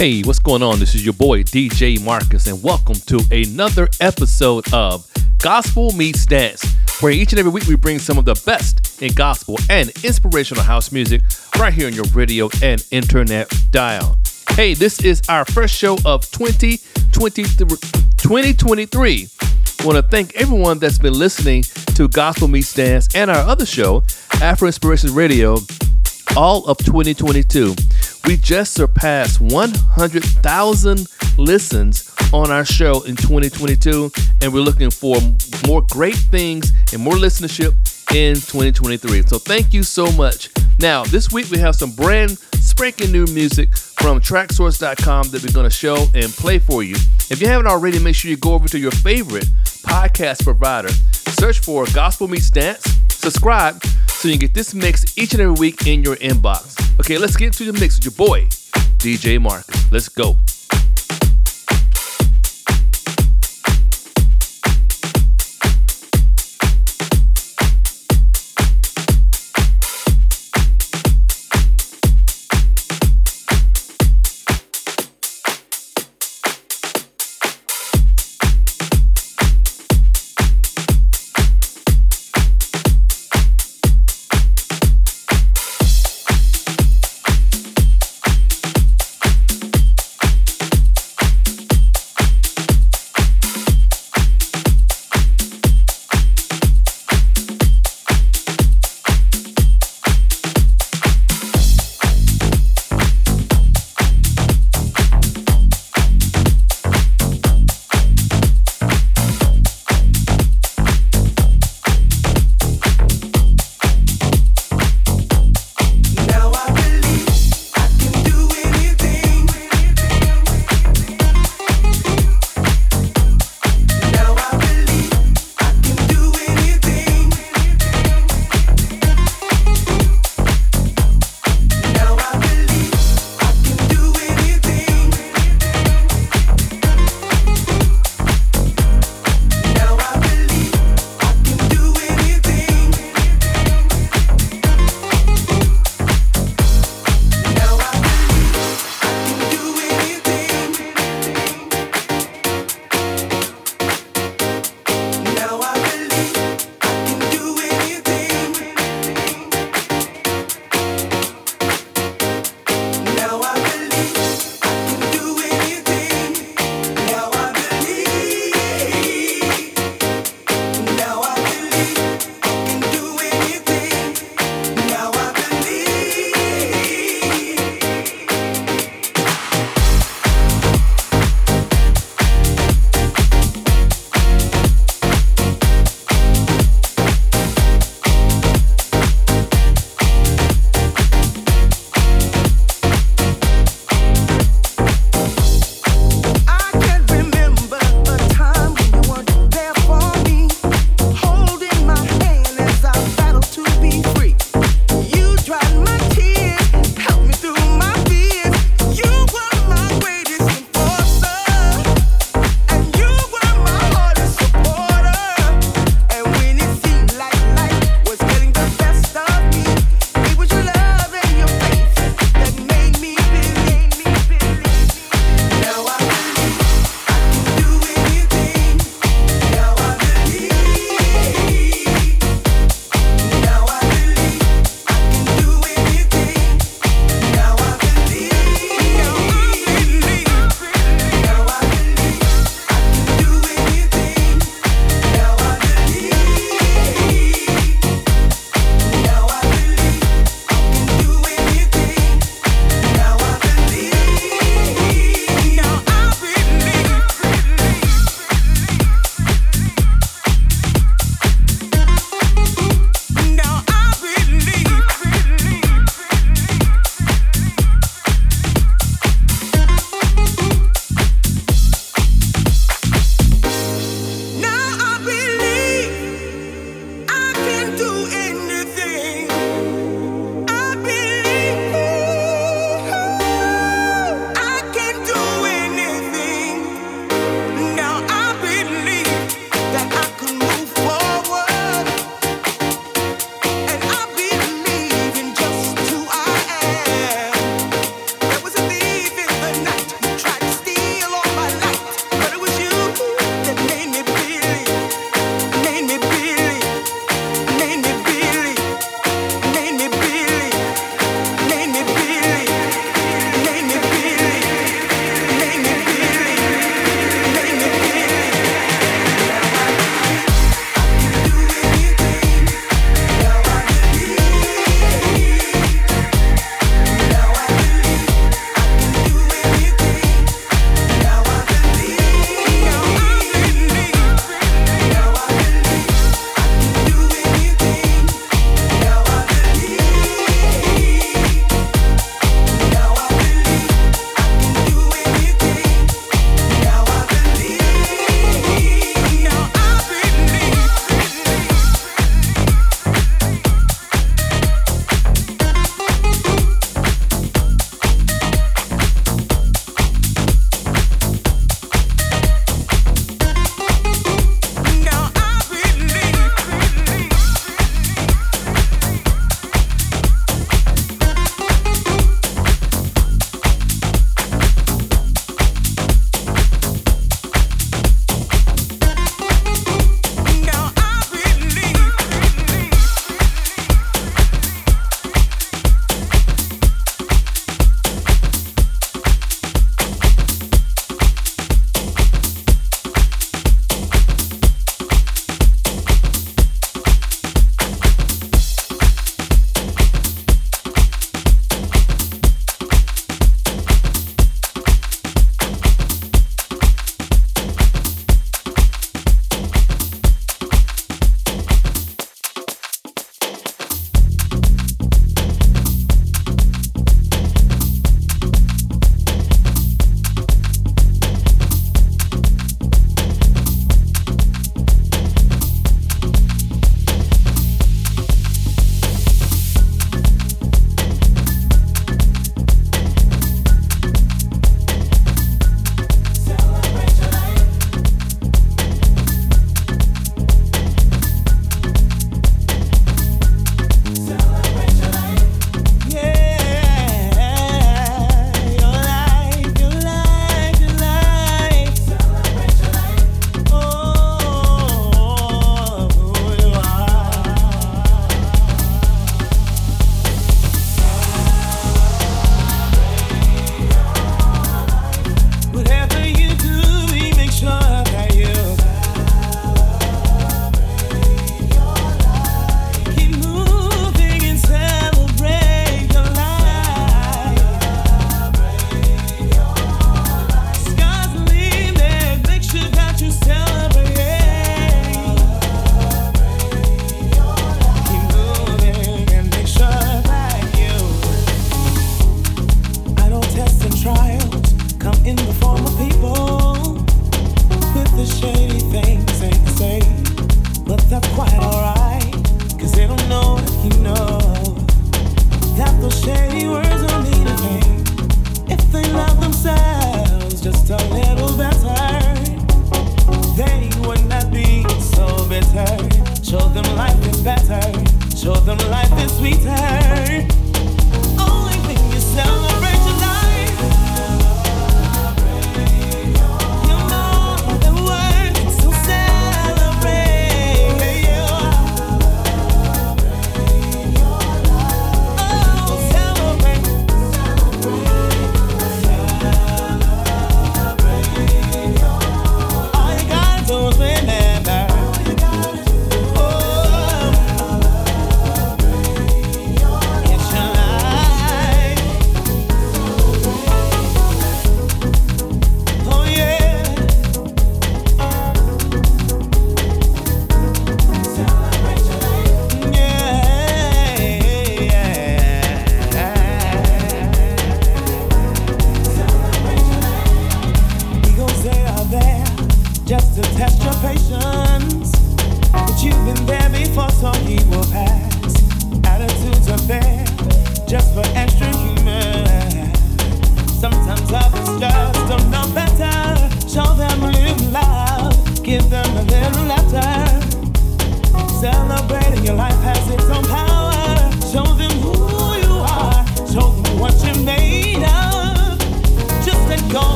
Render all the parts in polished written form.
Hey, what's going on? This is your boy DJ Marcus, and welcome to another episode of Gospel Meets Dance, where each and every week we bring some of the best in gospel and inspirational house music right here on your radio and internet dial. Hey, this is our first show of 2023. I want to thank everyone that's been listening to Gospel Meets Dance and our other show, Afro Inspiration Radio, all of 2022. We just surpassed 100,000 listens on our show in 2022, and we're looking for more great things and more listenership in 2023. So thank you so much. Now, this week we have some brand spanking new music from Tracksource.com that we're going to show and play for you. If you haven't already, make sure you go over to your favorite podcast provider. Search for Gospel Meets Dance, subscribe, so you can get this mix each and every week in your inbox. Okay, let's get to the mix with your boy, DJ Marcus. Let's go.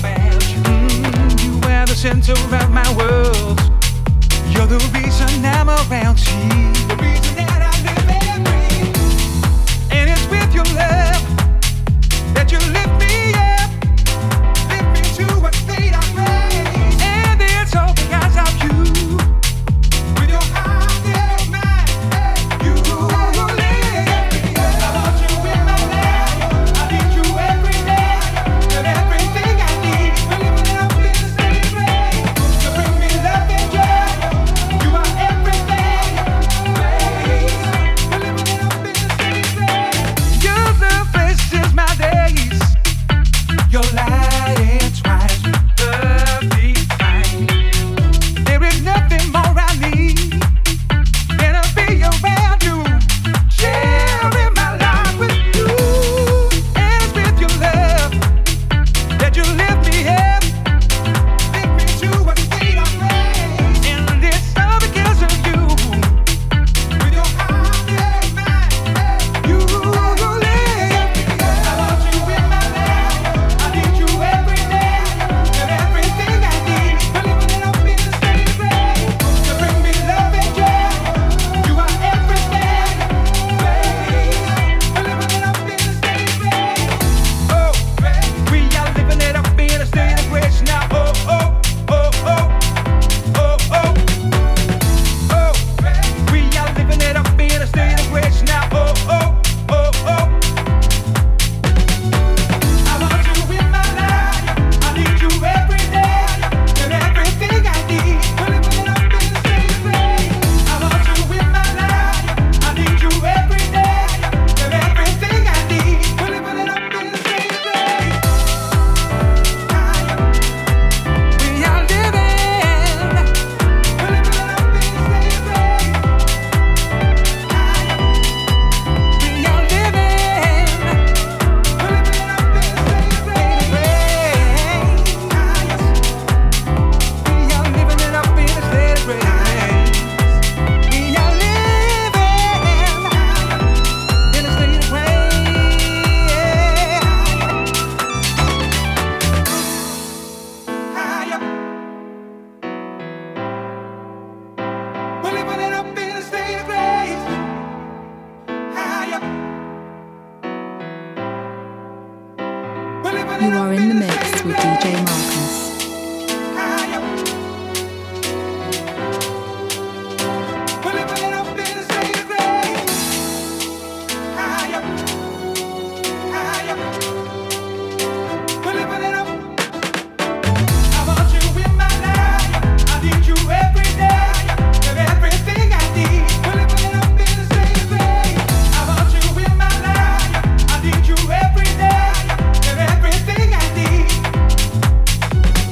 fast. You are the center of my world. You're the reason I'm around here. The reason that I live and breathe. And it's with your love that you lift me up. Lift me to a state of grace. And it's all because of you. With your heart, your mind, you are your living. I want you in my life. I need you every day. And everything I need is really when I'm in the same place. You bring me love and joy. You are everything. Grace. Really when I'm in the same place. Your love blesses my days. Your light entwines the divine. There is nothing more I need than to be around you, sharing my life with you, and with your love that you lift me up, take me to a state of grace. And it's all because of you, with your heart, your mind, you are your living. I want you in my life. I need you every day. And everything I need is really when I'm in the same place. You bring me love and joy. You are everything. Grace. Really when I'm in the same place. Oh, we are living it up in a state of grace now. We are living it up in a state of grace now. I want you in my life. I need you every day. And everything I need is really when I'm in the same place. I want you in my life. I need you every day. And everything I need is really when I'm in the same place. We are living, really when I'm in the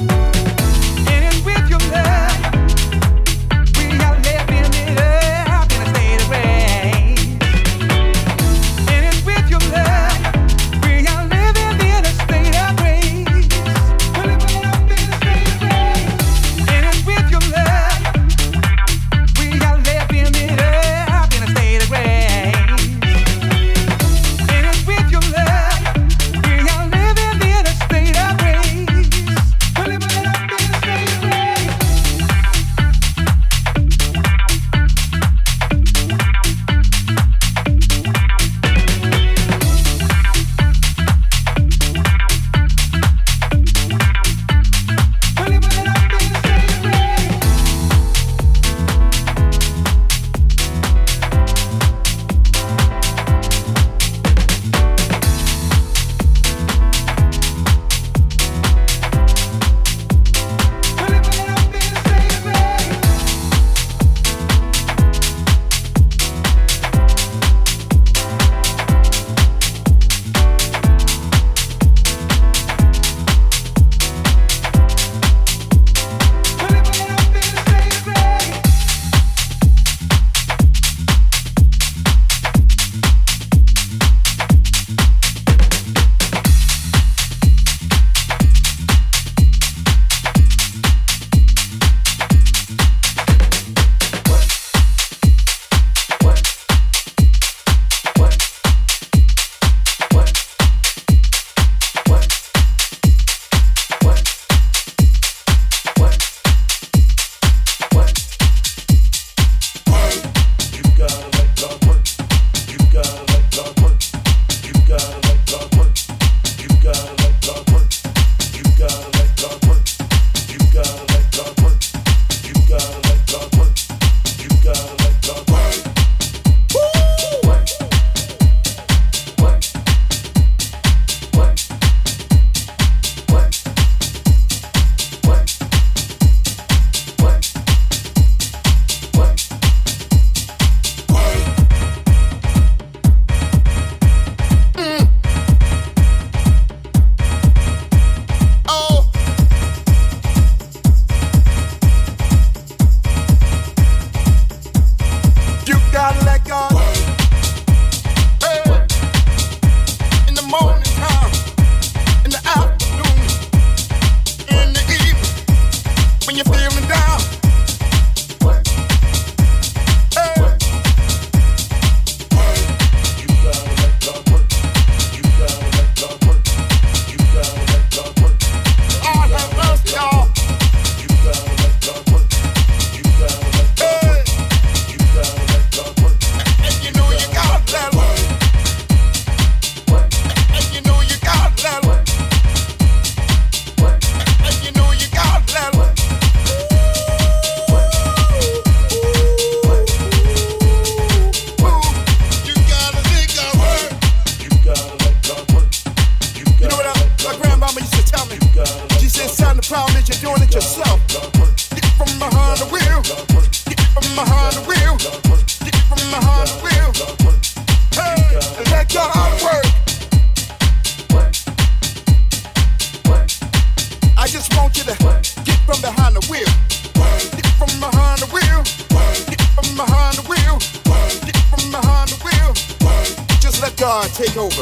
same place. We are living, really when I'm in the same place. We are living it up in a state of grace. We are living in a state of grace. We're living it up in a state of grace. You are in the mix with DJ Marcus. We're living it up in a state of grace. We're living it up. I want you in my life. I need you every day. And everything I need is really when I'm in the same place. I want you in my life. I need you every day. And everything I need. Your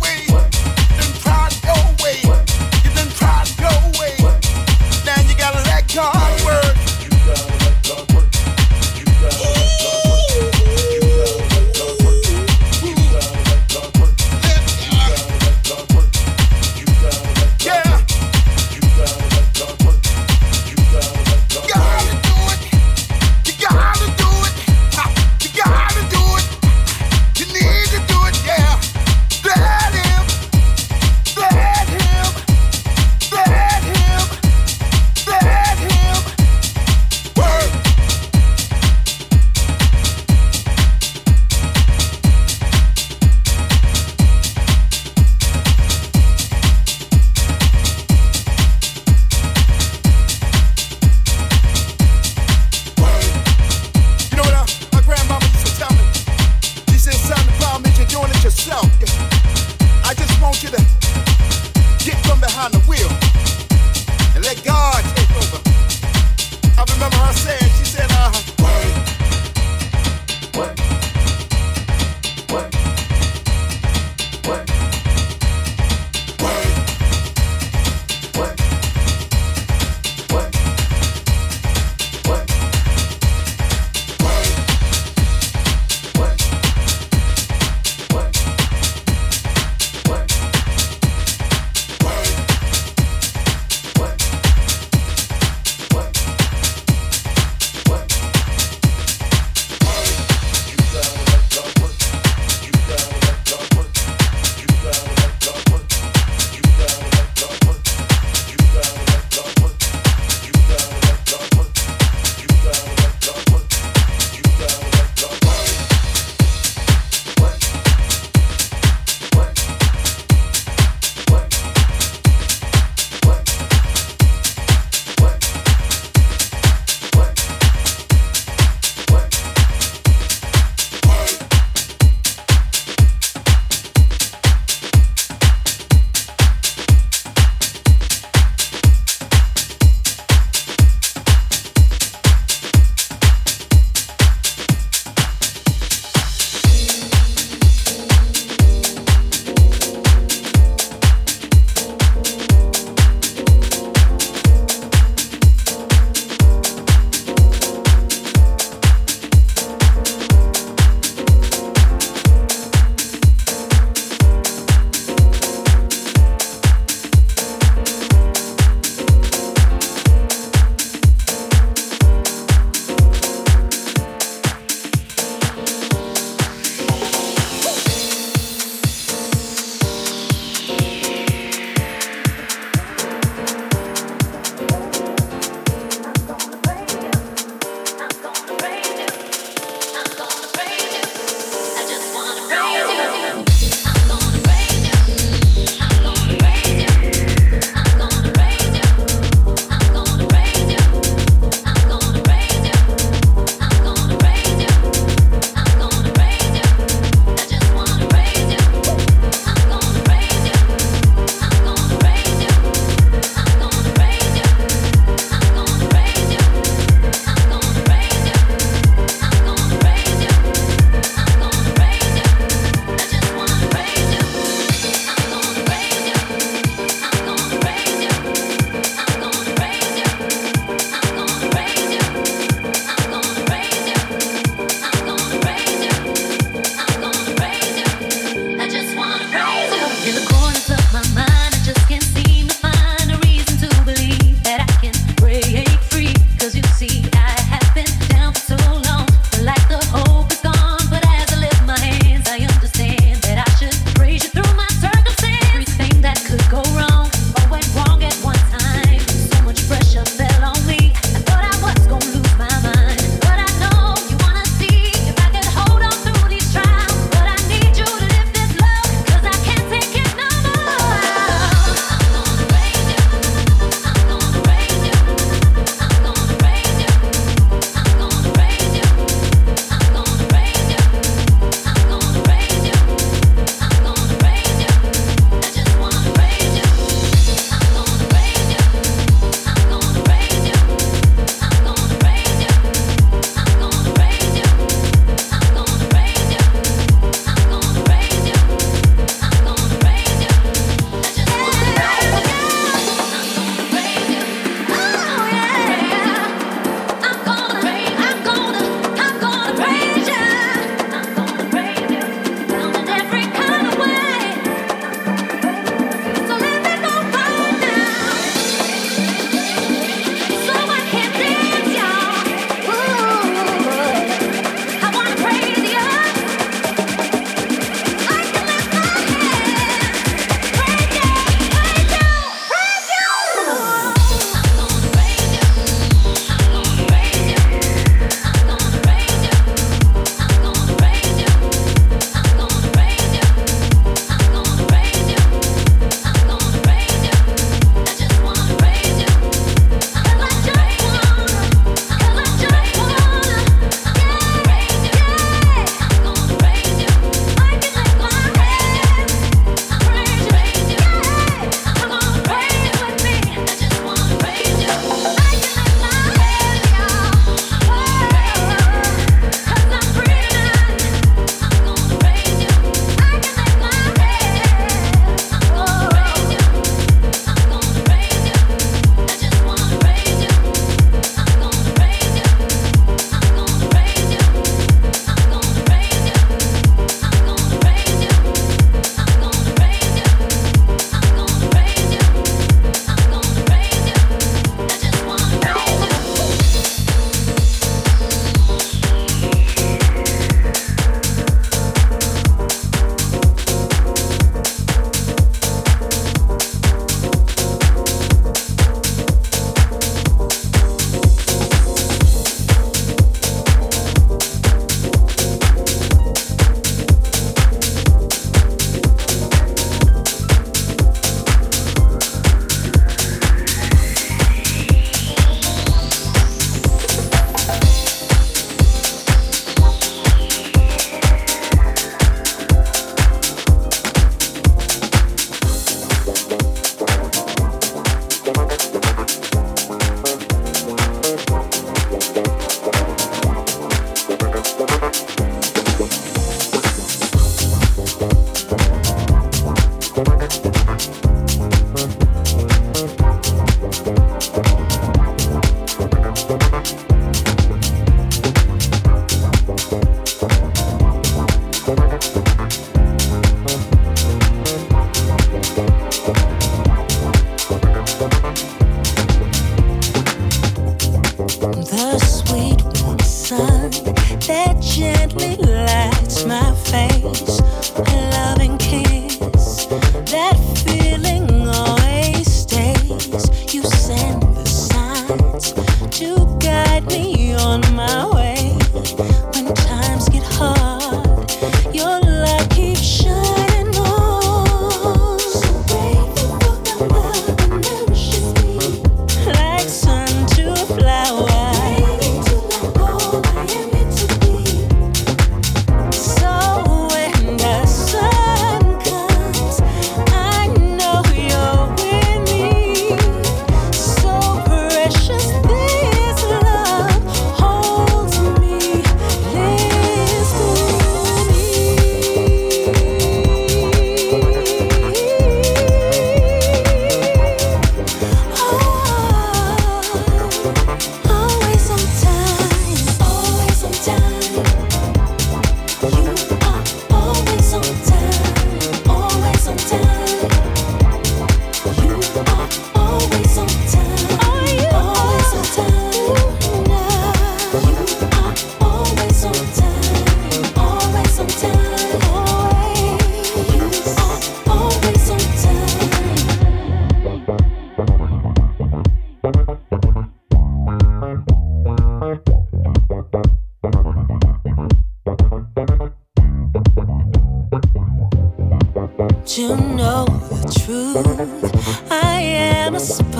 way.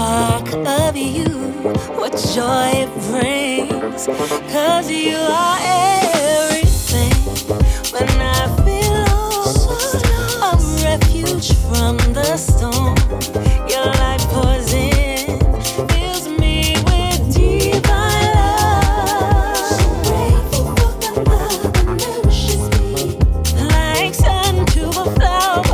spark of you, what joy it brings, 'cause you are everything. When I feel lost, a refuge from the storm, your light pours in, fills me with divine love. So grateful for the love that nourishes me, like sun to a flower.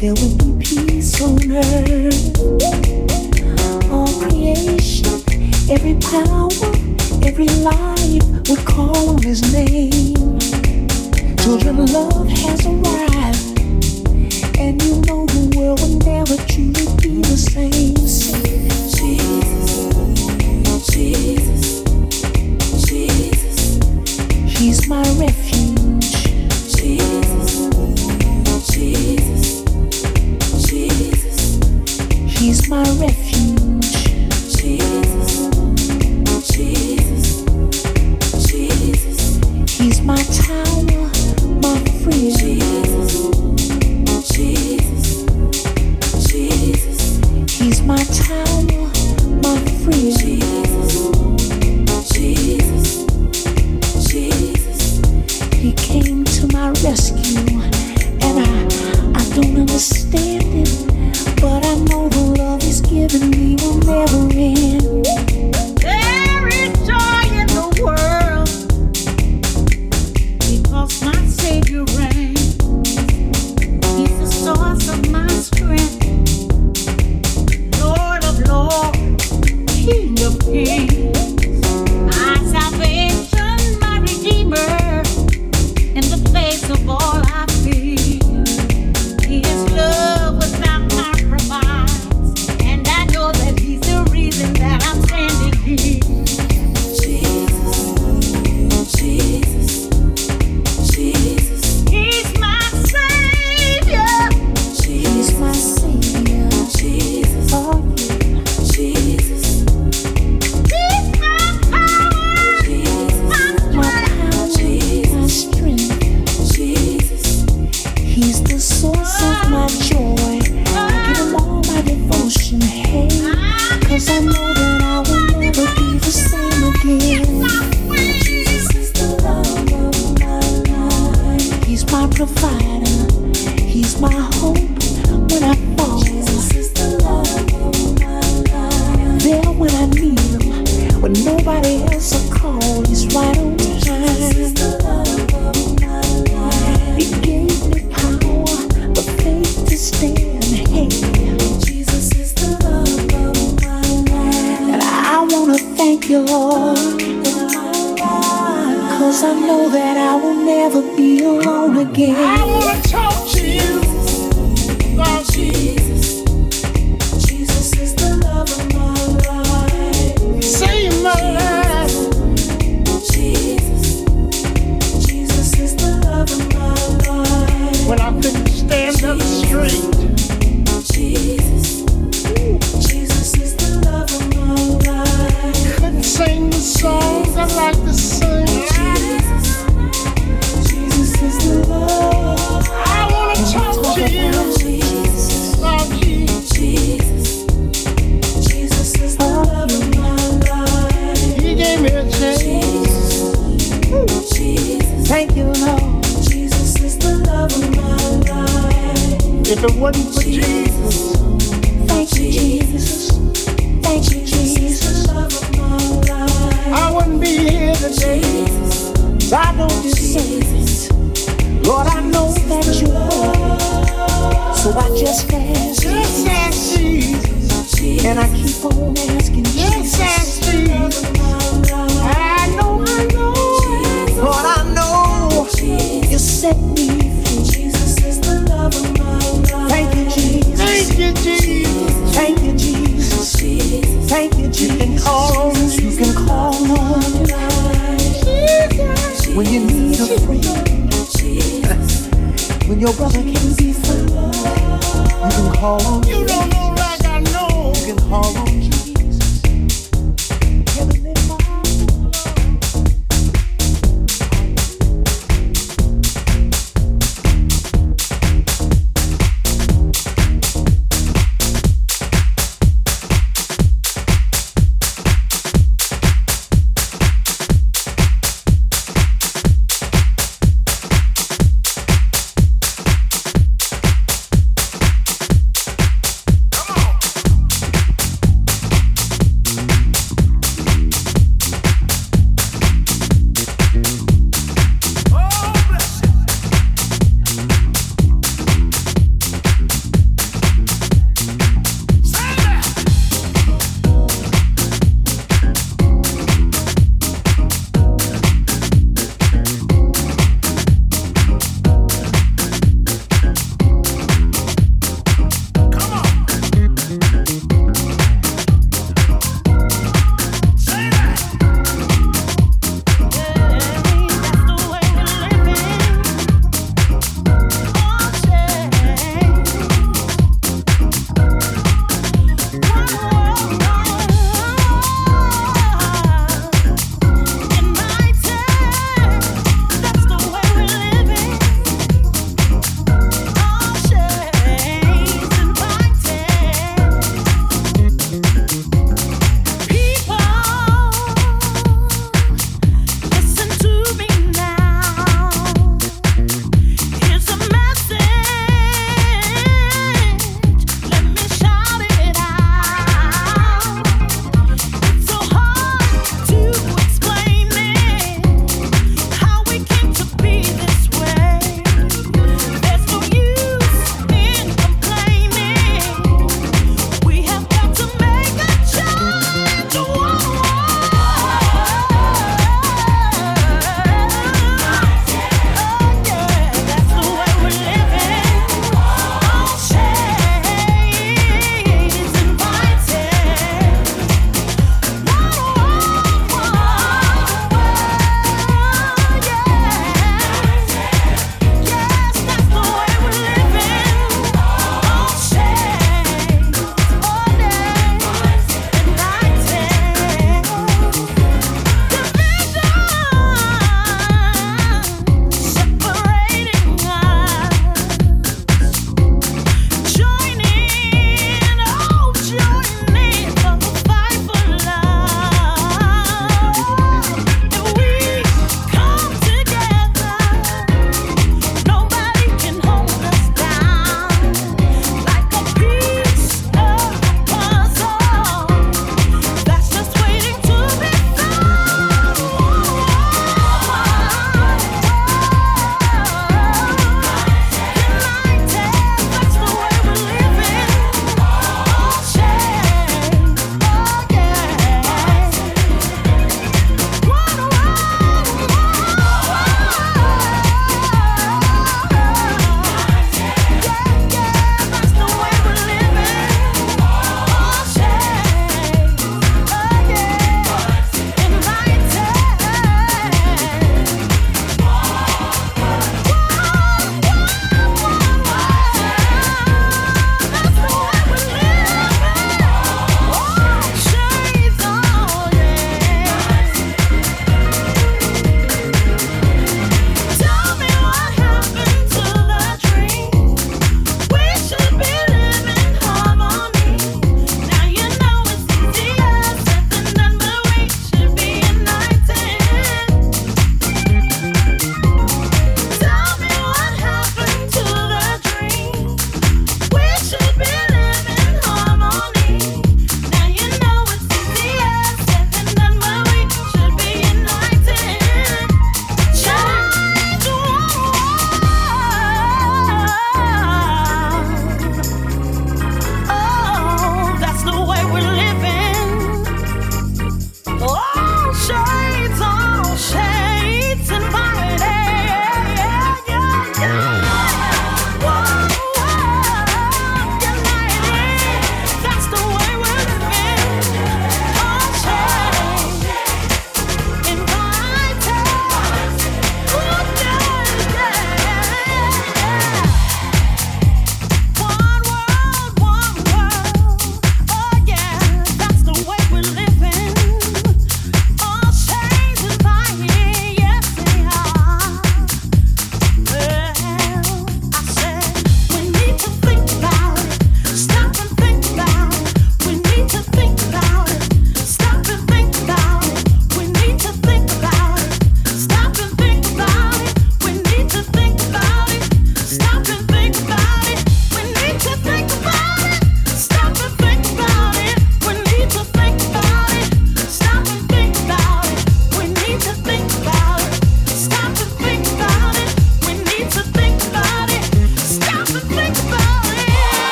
there will be peace on earth. All creation, every power, every life will call on his name. Children, love has arrived, and you know the world will never truly be the same. Jesus, Jesus, Jesus, he's my refuge. Jesus, Jesus, Jesus, he's my refuge. Jesus, Jesus, Jesus, he's my tower, my friend. Jesus, Jesus, Jesus, he's my tower, my friend. Jesus, Jesus, Jesus, he came to my rescue, and I don't understand it, but I know the love he's given me will never end. There is joy in the world because my Savior reigns. He's the source of my strength, Lord of lords, King of kings.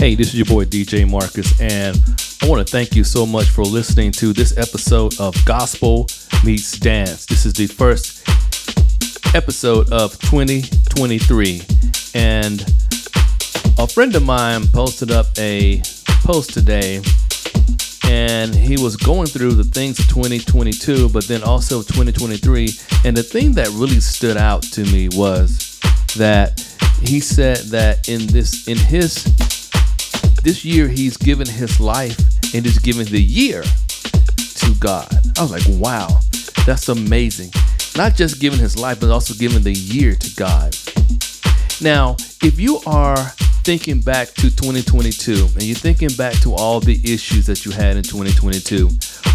Hey, this is your boy DJ Marcus, and I want to thank you so much for listening to this episode of Gospel Meets Dance. This is the first episode of 2023, and a friend of mine posted up a post today, and he was going through the things of 2022, but then also 2023, and the thing that really stood out to me was that he said that in this year he's given his life and he's given the year to God. I was like, wow, that's amazing. Not just giving his life, but also giving the year to God. Now, if you are thinking back to 2022 and you're thinking back to all the issues that you had in 2022,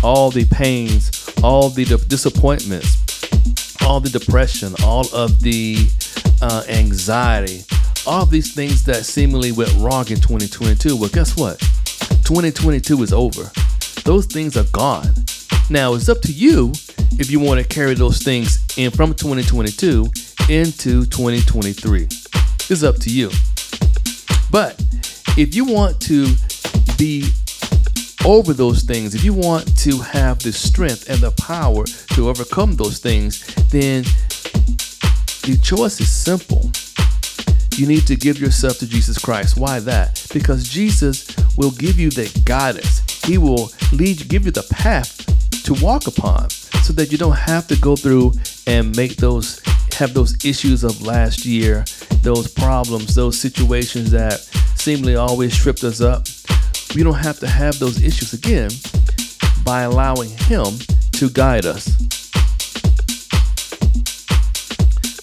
all the pains, all the disappointments, all the depression, all of the anxiety, all these things that seemingly went wrong in 2022, well, guess what? 2022 is over. Those things are gone. Now, it's up to you if you want to carry those things in from 2022 into 2023. It's up to you. But if you want to be over those things, if you want to have the strength and the power to overcome those things, then the choice is simple. You need to give yourself to Jesus Christ. Why that? Because Jesus will give you the guidance. He will give you the path to walk upon so that you don't have to go through and have those issues of last year, those problems, those situations that seemingly always tripped us up. We don't have to have those issues again by allowing Him to guide us.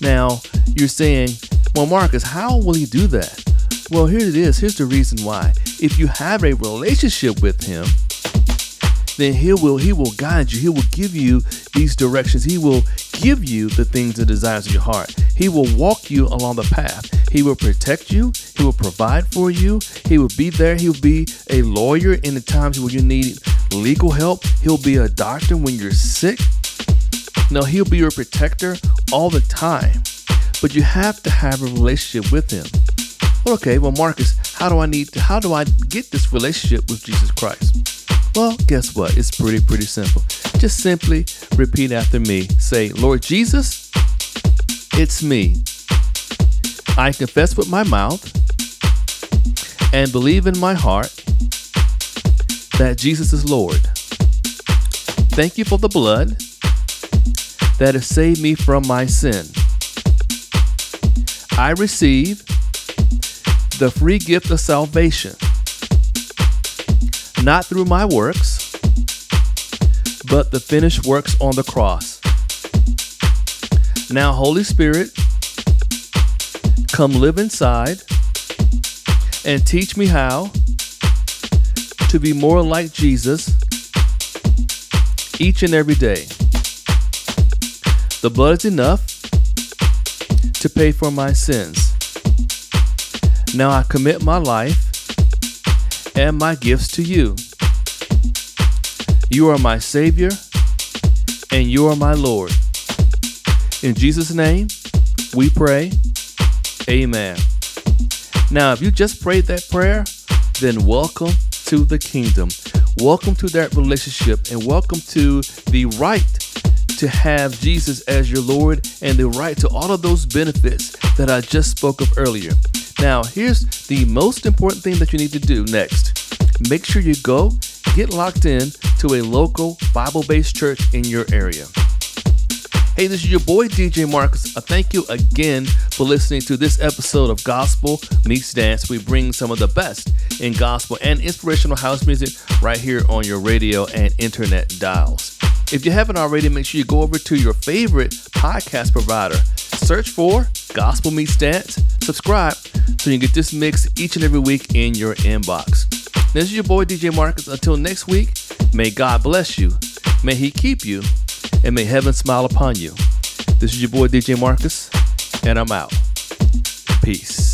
Now, you're saying, well, Marcus, how will He do that? Well, here it is. Here's the reason why. If you have a relationship with Him, then He will guide you. He will give you these directions. He will give you the things and desires of your heart. He will walk you along the path. He will protect you. He will provide for you. He will be there. He will be a lawyer in the times when you need legal help. He'll be a doctor when you're sick. No, He'll be your protector all the time. But you have to have a relationship with Him. Okay, well, Marcus, how do I get this relationship with Jesus Christ? Well, guess what? It's pretty simple. Just simply repeat after me. Say, Lord Jesus, it's me. I confess with my mouth and believe in my heart that Jesus is Lord. Thank you for the blood that has saved me from my sin. I receive the free gift of salvation. Not through my works, but the finished works on the cross. Now, Holy Spirit, come live inside and teach me how to be more like Jesus each and every day. The blood is enough to pay for my sins. Now I commit my life and my gifts to you. You are my Savior and you are my Lord. In Jesus' name, we pray. Amen. Now, if you just prayed that prayer, then welcome to the kingdom. Welcome to that relationship and welcome to the right to have Jesus as your Lord and the right to all of those benefits that I just spoke of earlier. Now, here's the most important thing that you need to do next. Make sure you go get locked in to a local Bible-based church in your area. Hey, this is your boy, DJ Marcus. I thank you again for listening to this episode of Gospel Meets Dance. We bring some of the best in gospel and inspirational house music right here on your radio and internet dials. If you haven't already, make sure you go over to your favorite podcast provider. Search for Gospel Meets Dance. Subscribe so you can get this mix each and every week in your inbox. This is your boy DJ Marcus. Until next week, may God bless you, may He keep you, and may heaven smile upon you. This is your boy DJ Marcus, and I'm out. Peace.